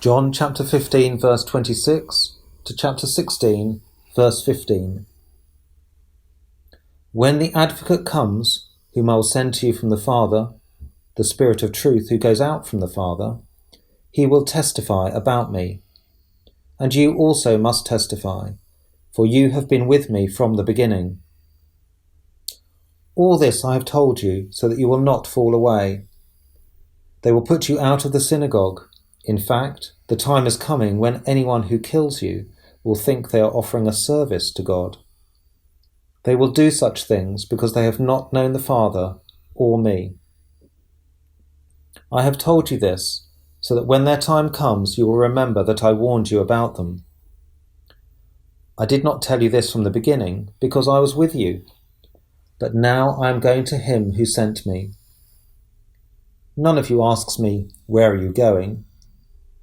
John chapter 15 verse 26 to chapter 16 verse 15. When the Advocate comes, whom I will send to you from the Father, the Spirit of truth who goes out from the Father, he will testify about me. And you also must testify, for you have been with me from the beginning. All this I have told you, so that you will not fall away. They will put you out of the synagogue. In fact, the time is coming when anyone who kills you will think they are offering a service to God. They will do such things because they have not known the Father or me. I have told you this, so that when their time comes you will remember that I warned you about them. I did not tell you this from the beginning, because I was with you. But now I am going to him who sent me. None of you asks me, "Where are you going?"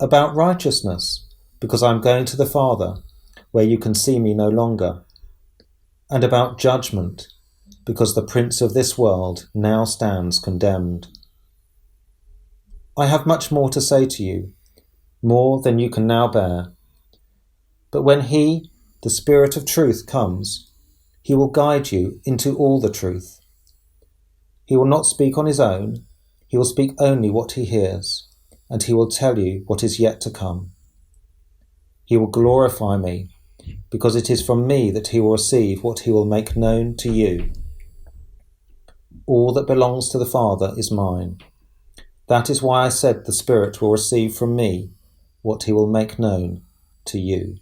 About righteousness, because I am going to the Father, where you can see me no longer. And about judgment, because the prince of this world now stands condemned. I have much more to say to you, more than you can now bear. But when he, the Spirit of truth, comes, he will guide you into all the truth. He will not speak on his own, he will speak only what he hears, and he will tell you what is yet to come. He will glorify me, because it is from me that he will receive what he will make known to you. All that belongs to the Father is mine. That is why I said the Spirit will receive from me what he will make known to you.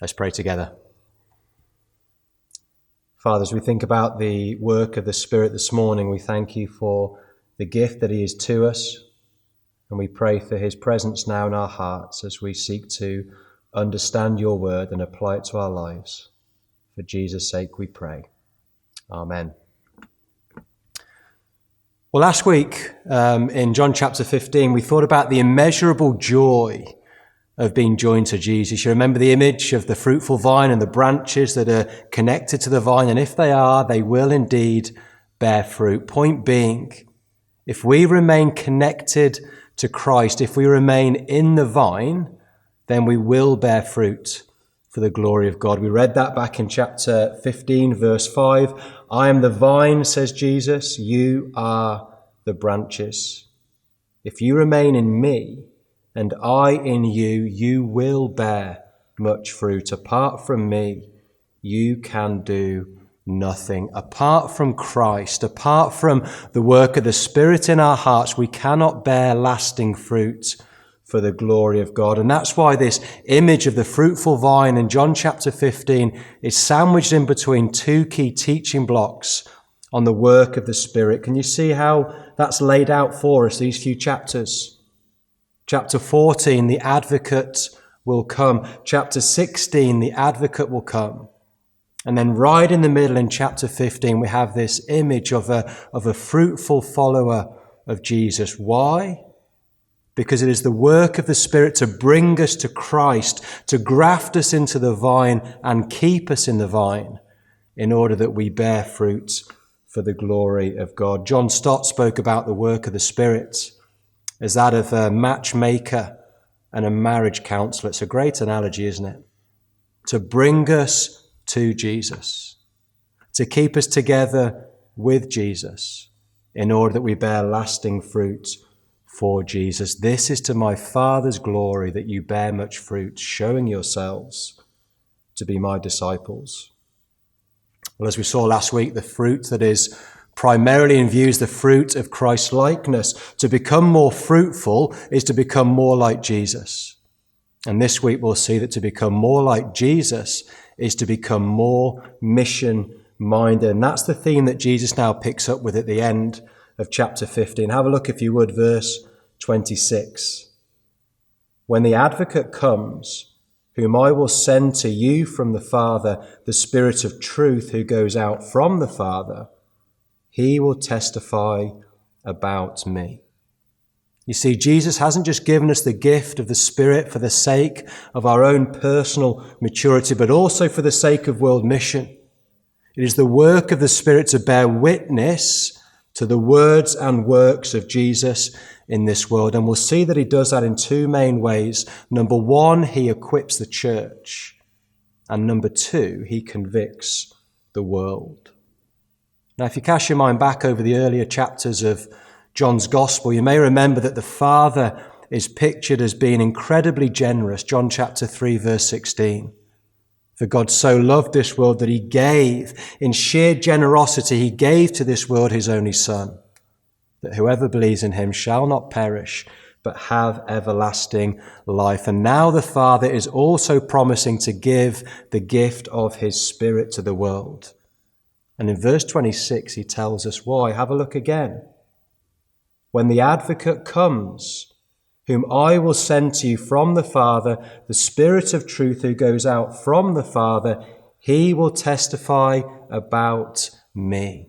Let's pray together. Father, as we think about the work of the Spirit this morning, we thank you for the gift that he is to us, and we pray for his presence now in our hearts as we seek to understand your word and apply it to our lives. For Jesus' sake we pray. Amen. Well, last week in John chapter 15, we thought about the immeasurable joy of being joined to Jesus. You remember the image of the fruitful vine and the branches that are connected to the vine, and if they are, they will indeed bear fruit. Point being, if we remain connected to Christ, if we remain in the vine, then we will bear fruit for the glory of God. We read that back in chapter 15, verse 5. I am the vine, says Jesus, you are the branches. If you remain in me, and I in you, you will bear much fruit. Apart from me, you can do nothing. Apart from Christ, apart from the work of the Spirit in our hearts, we cannot bear lasting fruit for the glory of God. And that's why this image of the fruitful vine in John chapter 15 is sandwiched in between two key teaching blocks on the work of the Spirit. Can you see how that's laid out for us, these few chapters? Chapter 14, the Advocate will come. Chapter 16, the Advocate will come. And then right in the middle in chapter 15, we have this image of a fruitful follower of Jesus. Why? Because it is the work of the Spirit to bring us to Christ, to graft us into the vine and keep us in the vine in order that we bear fruit for the glory of God. John Stott spoke about the work of the Spirit as that of a matchmaker and a marriage counsellor. It's a great analogy, isn't it? To bring us to Jesus, to keep us together with Jesus in order that we bear lasting fruit for Jesus. This is to my Father's glory that you bear much fruit, showing yourselves to be my disciples. Well, as we saw last week, the fruit that is primarily in view is the fruit of Christ's likeness. To become more fruitful is to become more like Jesus. And this week we'll see that to become more like Jesus is to become more mission mind. And that's the theme that Jesus now picks up with at the end of chapter 15. Have a look, if you would, verse 26. When the advocate comes, whom I will send to you from the Father, the Spirit of truth who goes out from the Father, he will testify about me. You see, Jesus hasn't just given us the gift of the Spirit for the sake of our own personal maturity, but also for the sake of world mission. It is the work of the Spirit to bear witness to the words and works of Jesus in this world. And we'll see that he does that in two main ways. Number one, he equips the church. And number two, he convicts the world. Now, if you cast your mind back over the earlier chapters of John's Gospel, you may remember that the Father is pictured as being incredibly generous. John chapter 3, verse 16. For God so loved this world that he gave, in sheer generosity, he gave to this world his only Son, that whoever believes in him shall not perish, but have everlasting life. And now the Father is also promising to give the gift of his Spirit to the world. And in verse 26, he tells us why. Have a look again. When the advocate comes, whom I will send to you from the Father, the Spirit of truth who goes out from the Father, he will testify about me.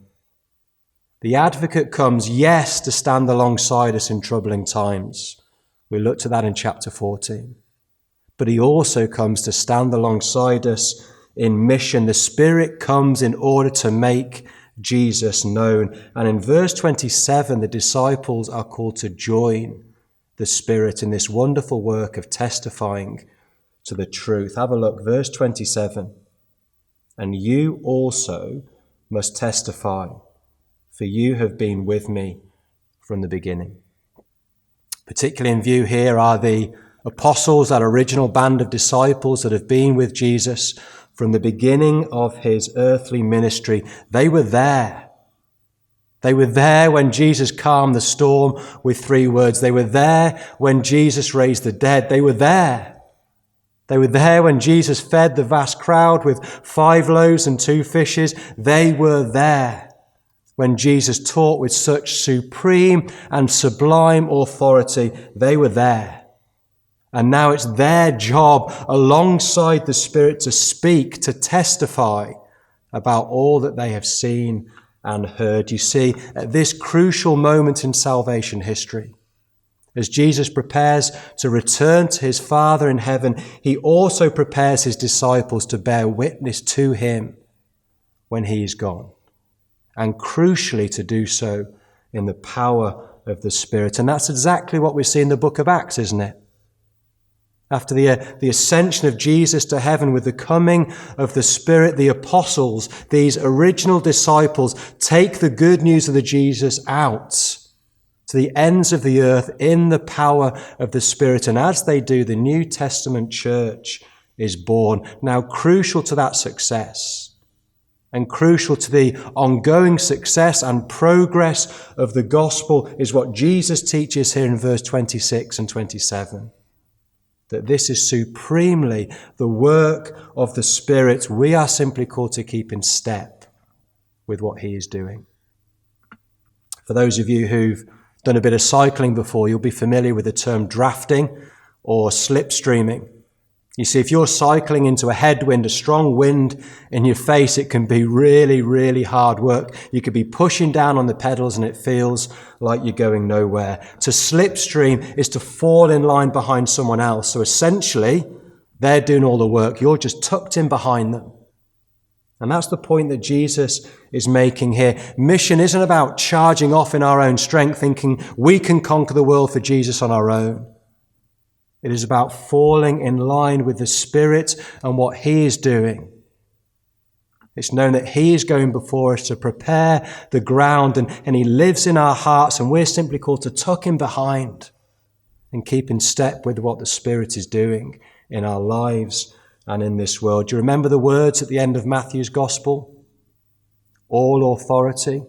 The advocate comes, yes, to stand alongside us in troubling times. We looked at that in chapter 14. But he also comes to stand alongside us in mission. The Spirit comes in order to make Jesus known. And in verse 27, the disciples are called to join the Spirit in this wonderful work of testifying to the truth. Have a look, verse 27. And you also must testify, for you have been with me from the beginning. Particularly in view here are the apostles, that original band of disciples that have been with Jesus from the beginning of his earthly ministry. They were there. They were there when Jesus calmed the storm with three words. They were there when Jesus raised the dead. They were there. They were there when Jesus fed the vast crowd with 5 loaves and 2 fishes. They were there when Jesus taught with such supreme and sublime authority. They were there. And now it's their job alongside the Spirit to speak, to testify about all that they have seen and heard. You see, at this crucial moment in salvation history, as Jesus prepares to return to his Father in heaven, he also prepares his disciples to bear witness to him when he is gone, and crucially to do so in the power of the Spirit. And that's exactly what we see in the book of Acts, isn't it? After the ascension of Jesus to heaven with the coming of the Spirit, the apostles, these original disciples, take the good news of the Jesus out to the ends of the earth in the power of the Spirit. And as they do, the New Testament church is born. Now, crucial to that success and crucial to the ongoing success and progress of the gospel is what Jesus teaches here in verse 26 and 27. That this is supremely the work of the Spirit. We are simply called to keep in step with what he is doing. For those of you who've done a bit of cycling before, you'll be familiar with the term drafting or slipstreaming. You see, if you're cycling into a headwind, a strong wind in your face, it can be really, really hard work. You could be pushing down on the pedals and it feels like you're going nowhere. To slipstream is to fall in line behind someone else. So essentially, they're doing all the work. You're just tucked in behind them. And that's the point that Jesus is making here. Mission isn't about charging off in our own strength, thinking we can conquer the world for Jesus on our own. It is about falling in line with the Spirit and what he is doing. It's known that he is going before us to prepare the ground, and he lives in our hearts, and we're simply called to tuck him behind and keep in step with what the Spirit is doing in our lives and in this world. Do you remember the words at the end of Matthew's Gospel? All authority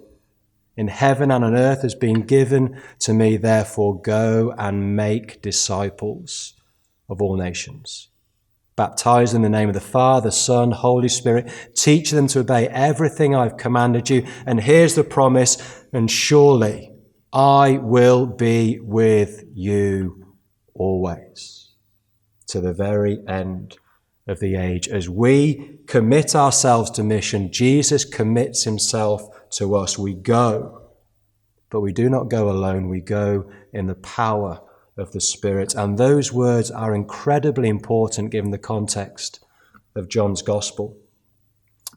in heaven and on earth has been given to me, therefore go and make disciples of all nations. Baptize them in the name of the Father, Son, Holy Spirit. Teach them to obey everything I've commanded you. And here's the promise, and surely I will be with you always, to the very end of the age. As we commit ourselves to mission, Jesus commits himself to us. We go, but we do not go alone. We go in the power of the Spirit. And those words are incredibly important given the context of John's Gospel.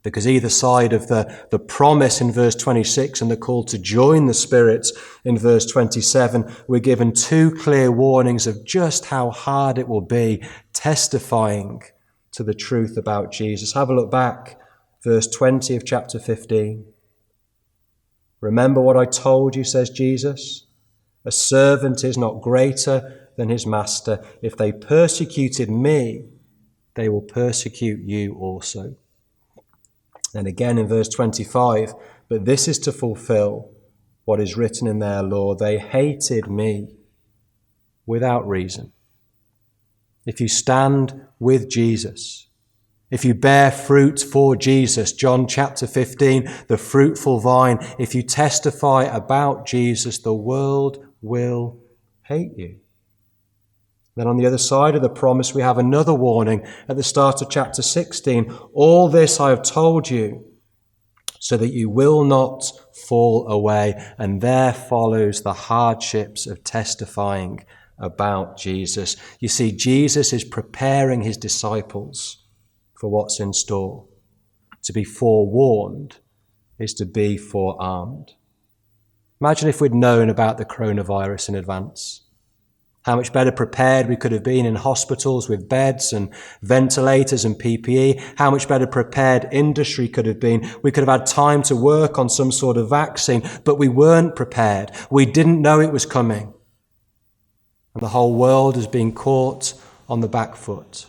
Because either side of the promise in verse 26 and the call to join the Spirit in verse 27, we're given two clear warnings of just how hard it will be testifying to the truth about Jesus. Have a look back, verse 20 of chapter 15. Remember what I told you, says Jesus. A servant is not greater than his master. If they persecuted me, they will persecute you also. And again in verse 25, but this is to fulfill what is written in their law. They hated me without reason. If you stand with Jesus, if you bear fruit for Jesus, John chapter 15, the fruitful vine, if you testify about Jesus, the world will hate you. Then on the other side of the promise, we have another warning at the start of chapter 16. All this I have told you so that you will not fall away. And there follows the hardships of testifying about Jesus. You see, Jesus is preparing his disciples for what's in store. To be forewarned is to be forearmed. Imagine if we'd known about the coronavirus in advance. How much better prepared we could have been in hospitals with beds and ventilators and PPE. How much better prepared industry could have been. We could have had time to work on some sort of vaccine, but we weren't prepared. We didn't know it was coming. And the whole world is being caught on the back foot.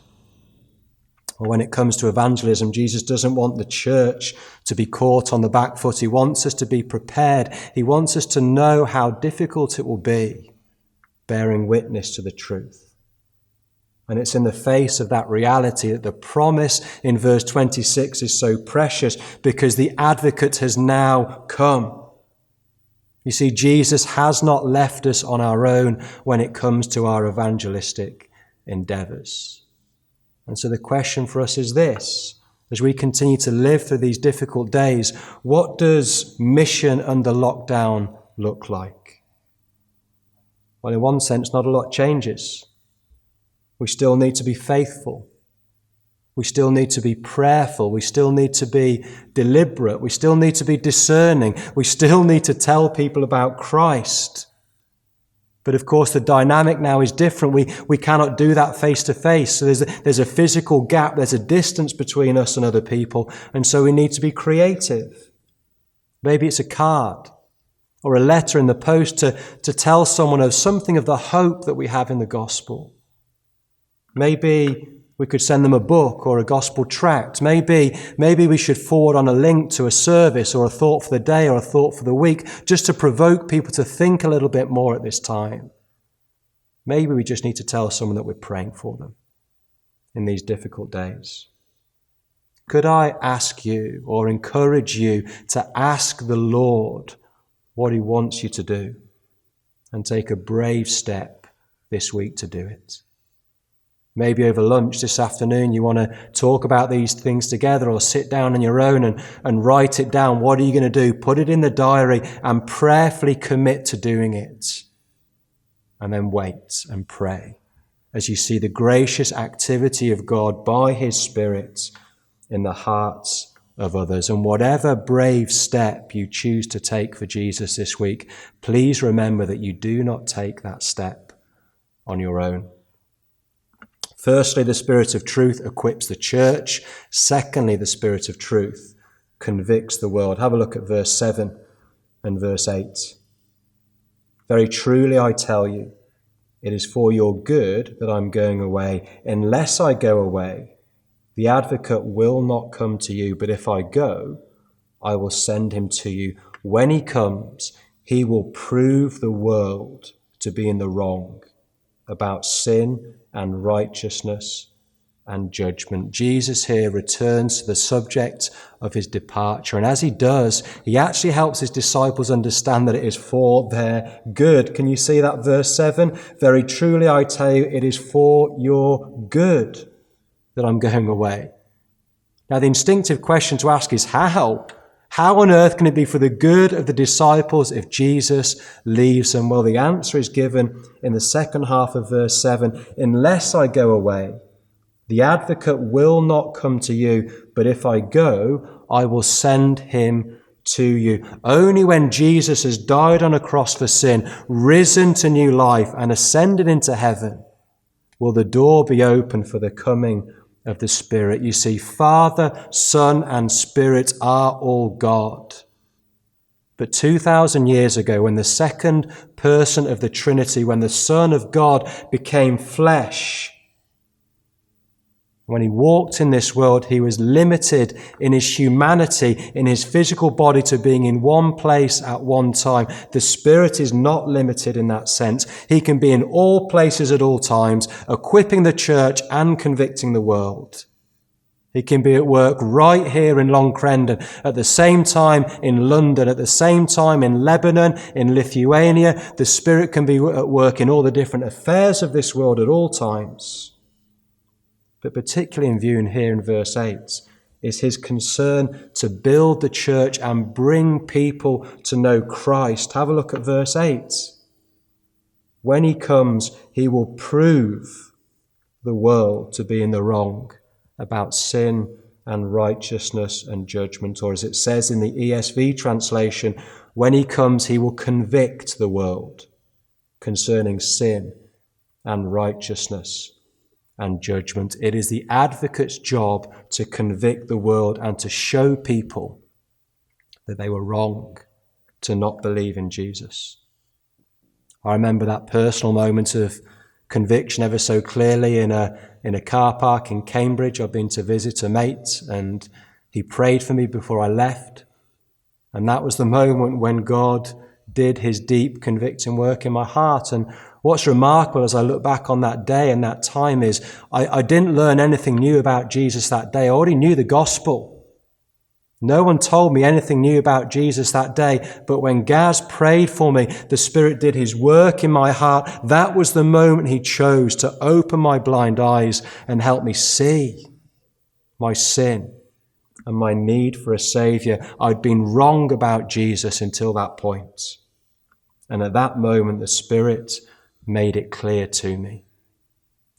Well, when it comes to evangelism, Jesus doesn't want the church to be caught on the back foot. He wants us to be prepared. He wants us to know how difficult it will be bearing witness to the truth. And it's in the face of that reality that the promise in verse 26 is so precious, because the advocate has now come. You see, Jesus has not left us on our own when it comes to our evangelistic endeavors. And so the question for us is this, as we continue to live through these difficult days, what does mission under lockdown look like? Well, in one sense, not a lot changes. We still need to be faithful. We still need to be prayerful. We still need to be deliberate. We still need to be discerning. We still need to tell people about Christ. But of course, the dynamic now is different. We cannot do that face to face. So there's a physical gap. There's a distance between us and other people. And so we need to be creative. Maybe it's a card or a letter in the post to tell someone of something of the hope that we have in the gospel. Maybe we could send them a book or a gospel tract. Maybe we should forward on a link to a service or a thought for the day or a thought for the week, just to provoke people to think a little bit more at this time. Maybe we just need to tell someone that we're praying for them in these difficult days. Could I ask you or encourage you to ask the Lord what he wants you to do and take a brave step this week to do it? Maybe over lunch this afternoon, you want to talk about these things together, or sit down on your own and write it down. What are you going to do? Put it in the diary and prayerfully commit to doing it. And then wait and pray as you see the gracious activity of God by his Spirit in the hearts of others. And whatever brave step you choose to take for Jesus this week, please remember that you do not take that step on your own. Firstly, the Spirit of truth equips the church. Secondly, the Spirit of truth convicts the world. Have a look at verse 7 and verse 8. Very truly I tell you, it is for your good that I'm going away. Unless I go away, the advocate will not come to you. But if I go, I will send him to you. When he comes, he will prove the world to be in the wrong about sin and righteousness and judgment. Jesus here returns to the subject of his departure. And as he does, he actually helps his disciples understand that it is for their good. Can you see that verse 7? Very truly I tell you, it is for your good that I'm going away. Now the instinctive question to ask is how? How on earth can it be for the good of the disciples if Jesus leaves them? Well, the answer is given in the second half of verse 7. Unless I go away, the advocate will not come to you, but if I go, I will send him to you. Only when Jesus has died on a cross for sin, risen to new life, and ascended into heaven, will the door be open for the coming of the Spirit. You see, Father, Son, and Spirit are all God. But 2,000 years ago, when the second person of the Trinity, when the Son of God became flesh, when he walked in this world, he was limited in his humanity, in his physical body, to being in one place at one time. The Spirit is not limited in that sense. He can be in all places at all times, equipping the church and convicting the world. He can be at work right here in Long Crendon, at the same time in London, at the same time in Lebanon, in Lithuania. The Spirit can be at work in all the different affairs of this world at all times. But particularly in view in here in verse 8 is his concern to build the church and bring people to know Christ. Have a look at verse 8. When he comes, he will prove the world to be in the wrong about sin and righteousness and judgment. Or as it says in the ESV translation, when he comes, he will convict the world concerning sin and righteousness and judgment. It is the advocate's job to convict the world and to show people that they were wrong to not believe in Jesus. I remember that personal moment of conviction ever so clearly in a car park in Cambridge. I'd been to visit a mate and he prayed for me before I left. And that was the moment when God did his deep convicting work in my heart. And what's remarkable as I look back on that day and that time is I didn't learn anything new about Jesus that day. I already knew the gospel. No one told me anything new about Jesus that day, but when Gaz prayed for me, the Spirit did his work in my heart. That was the moment he chose to open my blind eyes and help me see my sin and my need for a Saviour. I'd been wrong about Jesus until that point. And at that moment, the Spirit made it clear to me.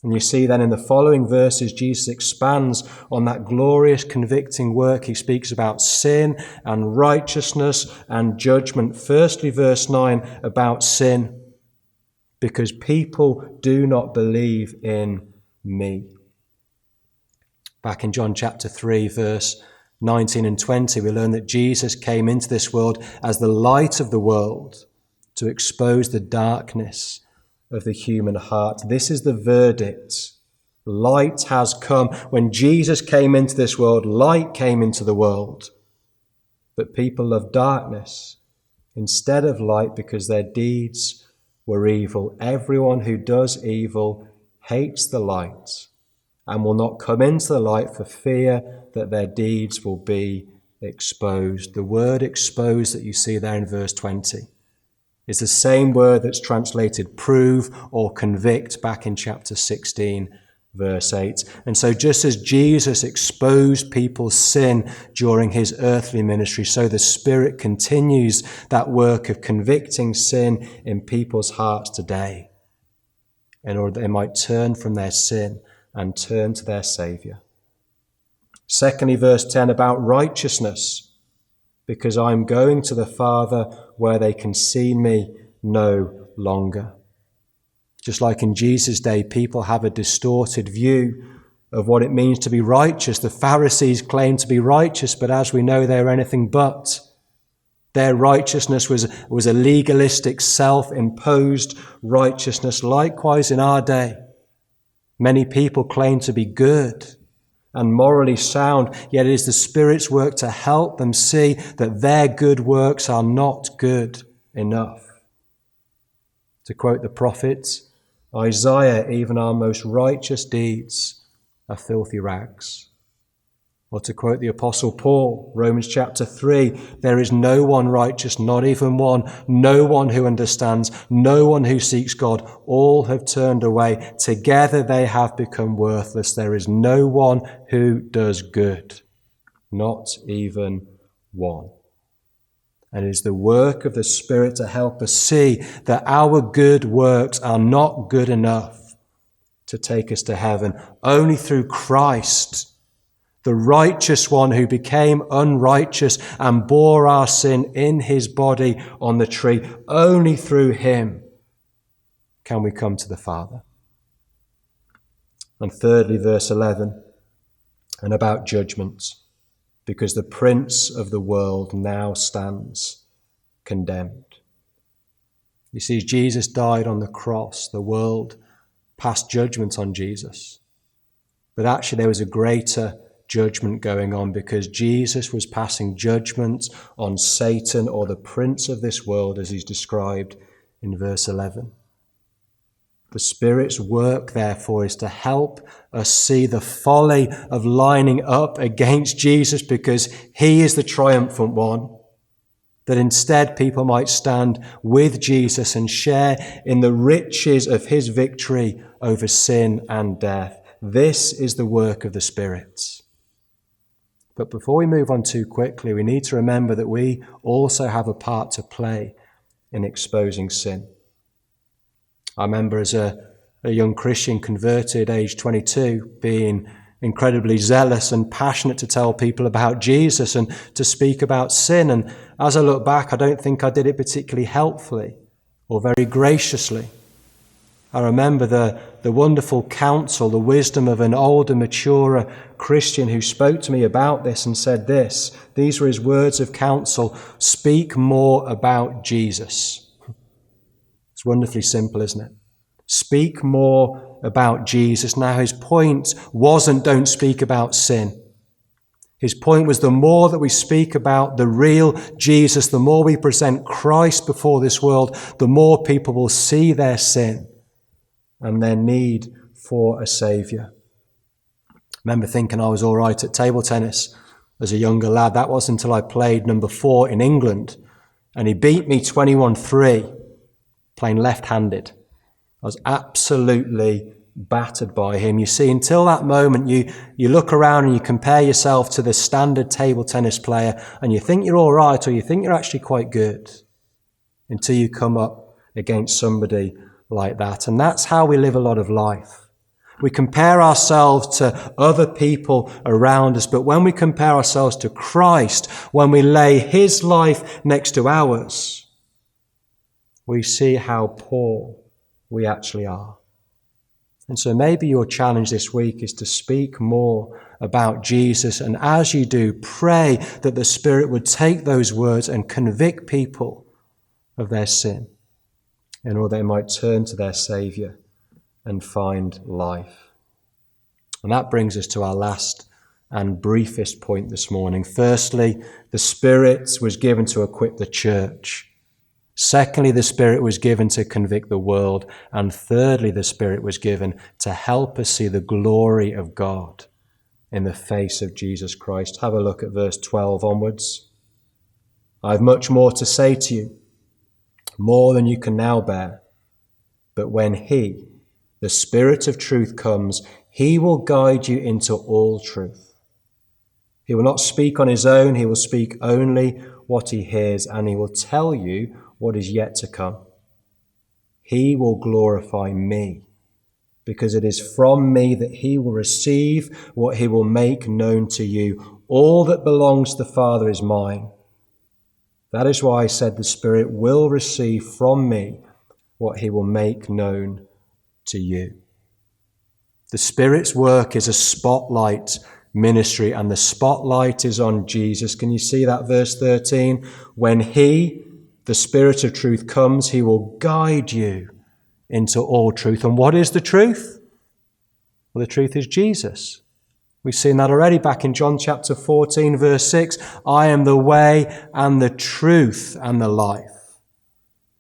And you see then in the following verses, Jesus expands on that glorious convicting work. He speaks about sin and righteousness and judgment. Firstly, verse 9, about sin, because people do not believe in me. Back in John chapter 3, verse 19 and 20, we learn that Jesus came into this world as the light of the world to expose the darkness of the human heart. This is the verdict. Light has come. When Jesus came into this world, light came into the world. But people love darkness instead of light because their deeds were evil. Everyone who does evil hates the light and will not come into the light for fear that their deeds will be exposed. The word exposed that you see there in verse 20 is the same word that's translated prove or convict back in chapter 16, verse 8. And so just as Jesus exposed people's sin during his earthly ministry, so the Spirit continues that work of convicting sin in people's hearts today in order that they might turn from their sin and turn to their Saviour. Secondly, verse 10, about righteousness, because I'm going to the Father where they can see me no longer. Just like in Jesus' day, people have a distorted view of what it means to be righteous. The Pharisees claimed to be righteous, but as we know, they were anything but. Their righteousness was a legalistic, self-imposed righteousness. Likewise, in our day, many people claim to be good and morally sound, yet it is the Spirit's work to help them see that their good works are not good enough. To quote the prophet Isaiah, even our most righteous deeds are filthy rags. Or to quote the Apostle Paul, Romans chapter 3, there is no one righteous, not even one, no one who understands, no one who seeks God. All have turned away. Together they have become worthless. There is no one who does good, not even one. And it is the work of the Spirit to help us see that our good works are not good enough to take us to heaven. Only through Christ, the righteous one who became unrighteous and bore our sin in his body on the tree. Only through him can we come to the Father. And thirdly, verse 11, and about judgment, because the prince of the world now stands condemned. You see, Jesus died on the cross. The world passed judgment on Jesus. But actually there was a greater judgment going on, because Jesus was passing judgment on Satan, or the prince of this world, as he's described in verse 11. The Spirit's work, therefore, is to help us see the folly of lining up against Jesus, because he is the triumphant one, that instead people might stand with Jesus and share in the riches of his victory over sin and death. This is the work of the Spirit. But before we move on too quickly, we need to remember that we also have a part to play in exposing sin. I remember as a young Christian converted, age 22, being incredibly zealous and passionate to tell people about Jesus and to speak about sin. And as I look back, I don't think I did it particularly helpfully or very graciously. I remember the wonderful counsel, the wisdom of an older, maturer Christian who spoke to me about this and said this. These were his words of counsel: speak more about Jesus. It's wonderfully simple, isn't it? Speak more about Jesus. Now, his point wasn't don't speak about sin. His point was, the more that we speak about the real Jesus, the more we present Christ before this world, the more people will see their sin and their need for a saviour. I remember thinking I was all right at table tennis as a younger lad. That wasn't until I played number 4 in England, and he beat me 21-3, playing left-handed. I was absolutely battered by him. You see, until that moment, you look around and you compare yourself to the standard table tennis player, and you think you're all right, or you think you're actually quite good, until you come up against somebody like that. And that's how we live a lot of life. We compare ourselves to other people around us, but when we compare ourselves to Christ, when we lay his life next to ours, we see how poor we actually are. And so maybe your challenge this week is to speak more about Jesus, and as you do, pray that the Spirit would take those words and convict people of their sin, and or they might turn to their Saviour and find life. And that brings us to our last and briefest point this morning. Firstly, the Spirit was given to equip the church. Secondly, the Spirit was given to convict the world. And thirdly, the Spirit was given to help us see the glory of God in the face of Jesus Christ. Have a look at verse 12 onwards. I have much more to say to you, more than you can now bear. But when he, the Spirit of truth, comes, he will guide you into all truth. He will not speak on his own. He will speak only what he hears, and he will tell you what is yet to come. He will glorify me, because it is from me that he will receive what he will make known to you. All that belongs to the Father is mine. That is why I said the Spirit will receive from me what he will make known to you. The Spirit's work is a spotlight ministry, and the spotlight is on Jesus. Can you see that? Verse 13, when he, the Spirit of truth, comes, he will guide you into all truth. And what is the truth? Well, the truth is Jesus. We've seen that already back in John chapter 14, verse 6. I am the way and the truth and the life.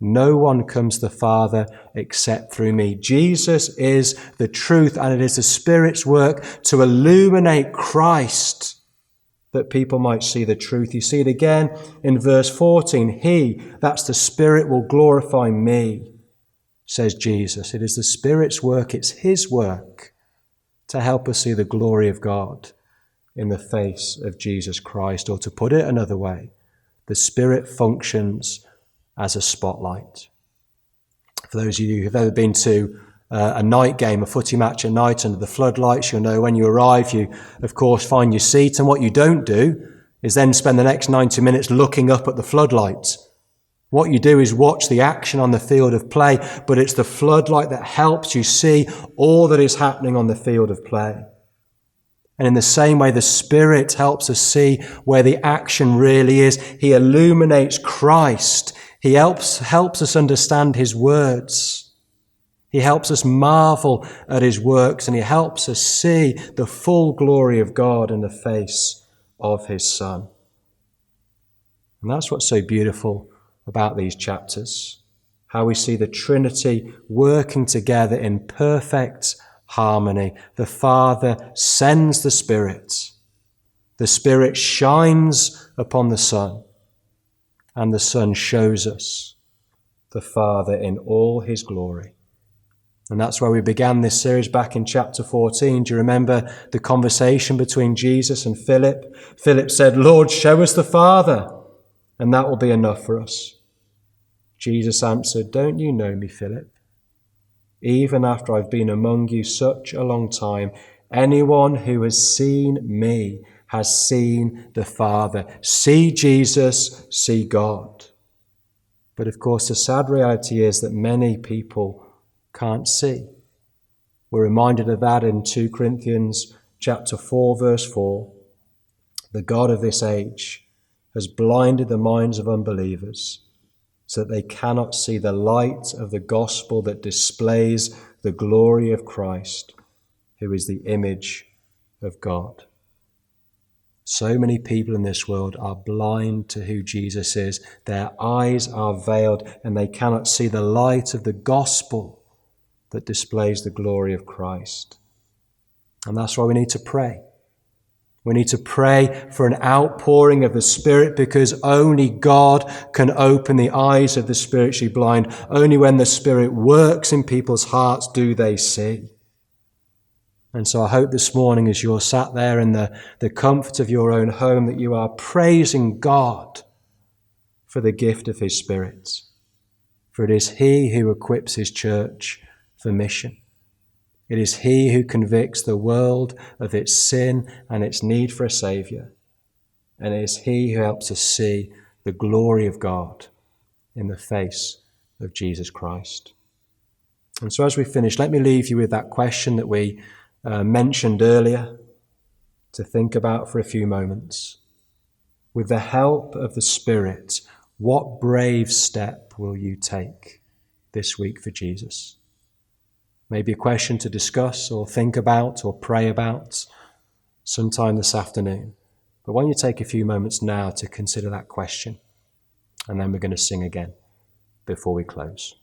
No one comes to the Father except through me. Jesus is the truth, and it is the Spirit's work to illuminate Christ that people might see the truth. You see it again in verse 14. He, that's the Spirit, will glorify me, says Jesus. It is the Spirit's work, it's his work to help us see the glory of God in the face of Jesus Christ. Or to put it another way, the Spirit functions as a spotlight. For those of you who've ever been to a night game, a footy match at night under the floodlights, you'll know when you arrive, you of course find your seat, and what you don't do is then spend the next 90 minutes looking up at the floodlights. What you do is watch the action on the field of play, but it's the floodlight that helps you see all that is happening on the field of play. And in the same way, the Spirit helps us see where the action really is. He illuminates Christ. He helps us understand his words. He helps us marvel at his works, and he helps us see the full glory of God in the face of his Son. And that's what's so beautiful about these chapters, how we see the Trinity working together in perfect harmony. The Father sends the Spirit. The Spirit shines upon the Son. And the Son shows us the Father in all his glory. And that's where we began this series back in chapter 14. Do you remember the conversation between Jesus and Philip? Philip said, "Lord, show us the Father, and that will be enough for us." Jesus answered, "Don't you know me, Philip? Even after I've been among you such a long time, anyone who has seen me has seen the Father." See Jesus, see God. But of course, the sad reality is that many people can't see. We're reminded of that in 2 Corinthians chapter 4, verse 4. The God of this age has blinded the minds of unbelievers so that they cannot see the light of the gospel that displays the glory of Christ, who is the image of God. So many people in this world are blind to who Jesus is. Their eyes are veiled, and they cannot see the light of the gospel that displays the glory of Christ. And that's why we need to pray. We need to pray for an outpouring of the Spirit, because only God can open the eyes of the spiritually blind. Only when the Spirit works in people's hearts do they see. And so I hope this morning, as you're sat there in the comfort of your own home, that you are praising God for the gift of his Spirit. For it is he who equips his church for mission. It is he who convicts the world of its sin and its need for a Saviour. And it is he who helps us see the glory of God in the face of Jesus Christ. And so as we finish, let me leave you with that question that we mentioned earlier, to think about for a few moments. With the help of the Spirit, what brave step will you take this week for Jesus? Maybe a question to discuss or think about or pray about sometime this afternoon. But why don't you take a few moments now to consider that question, and then we're going to sing again before we close.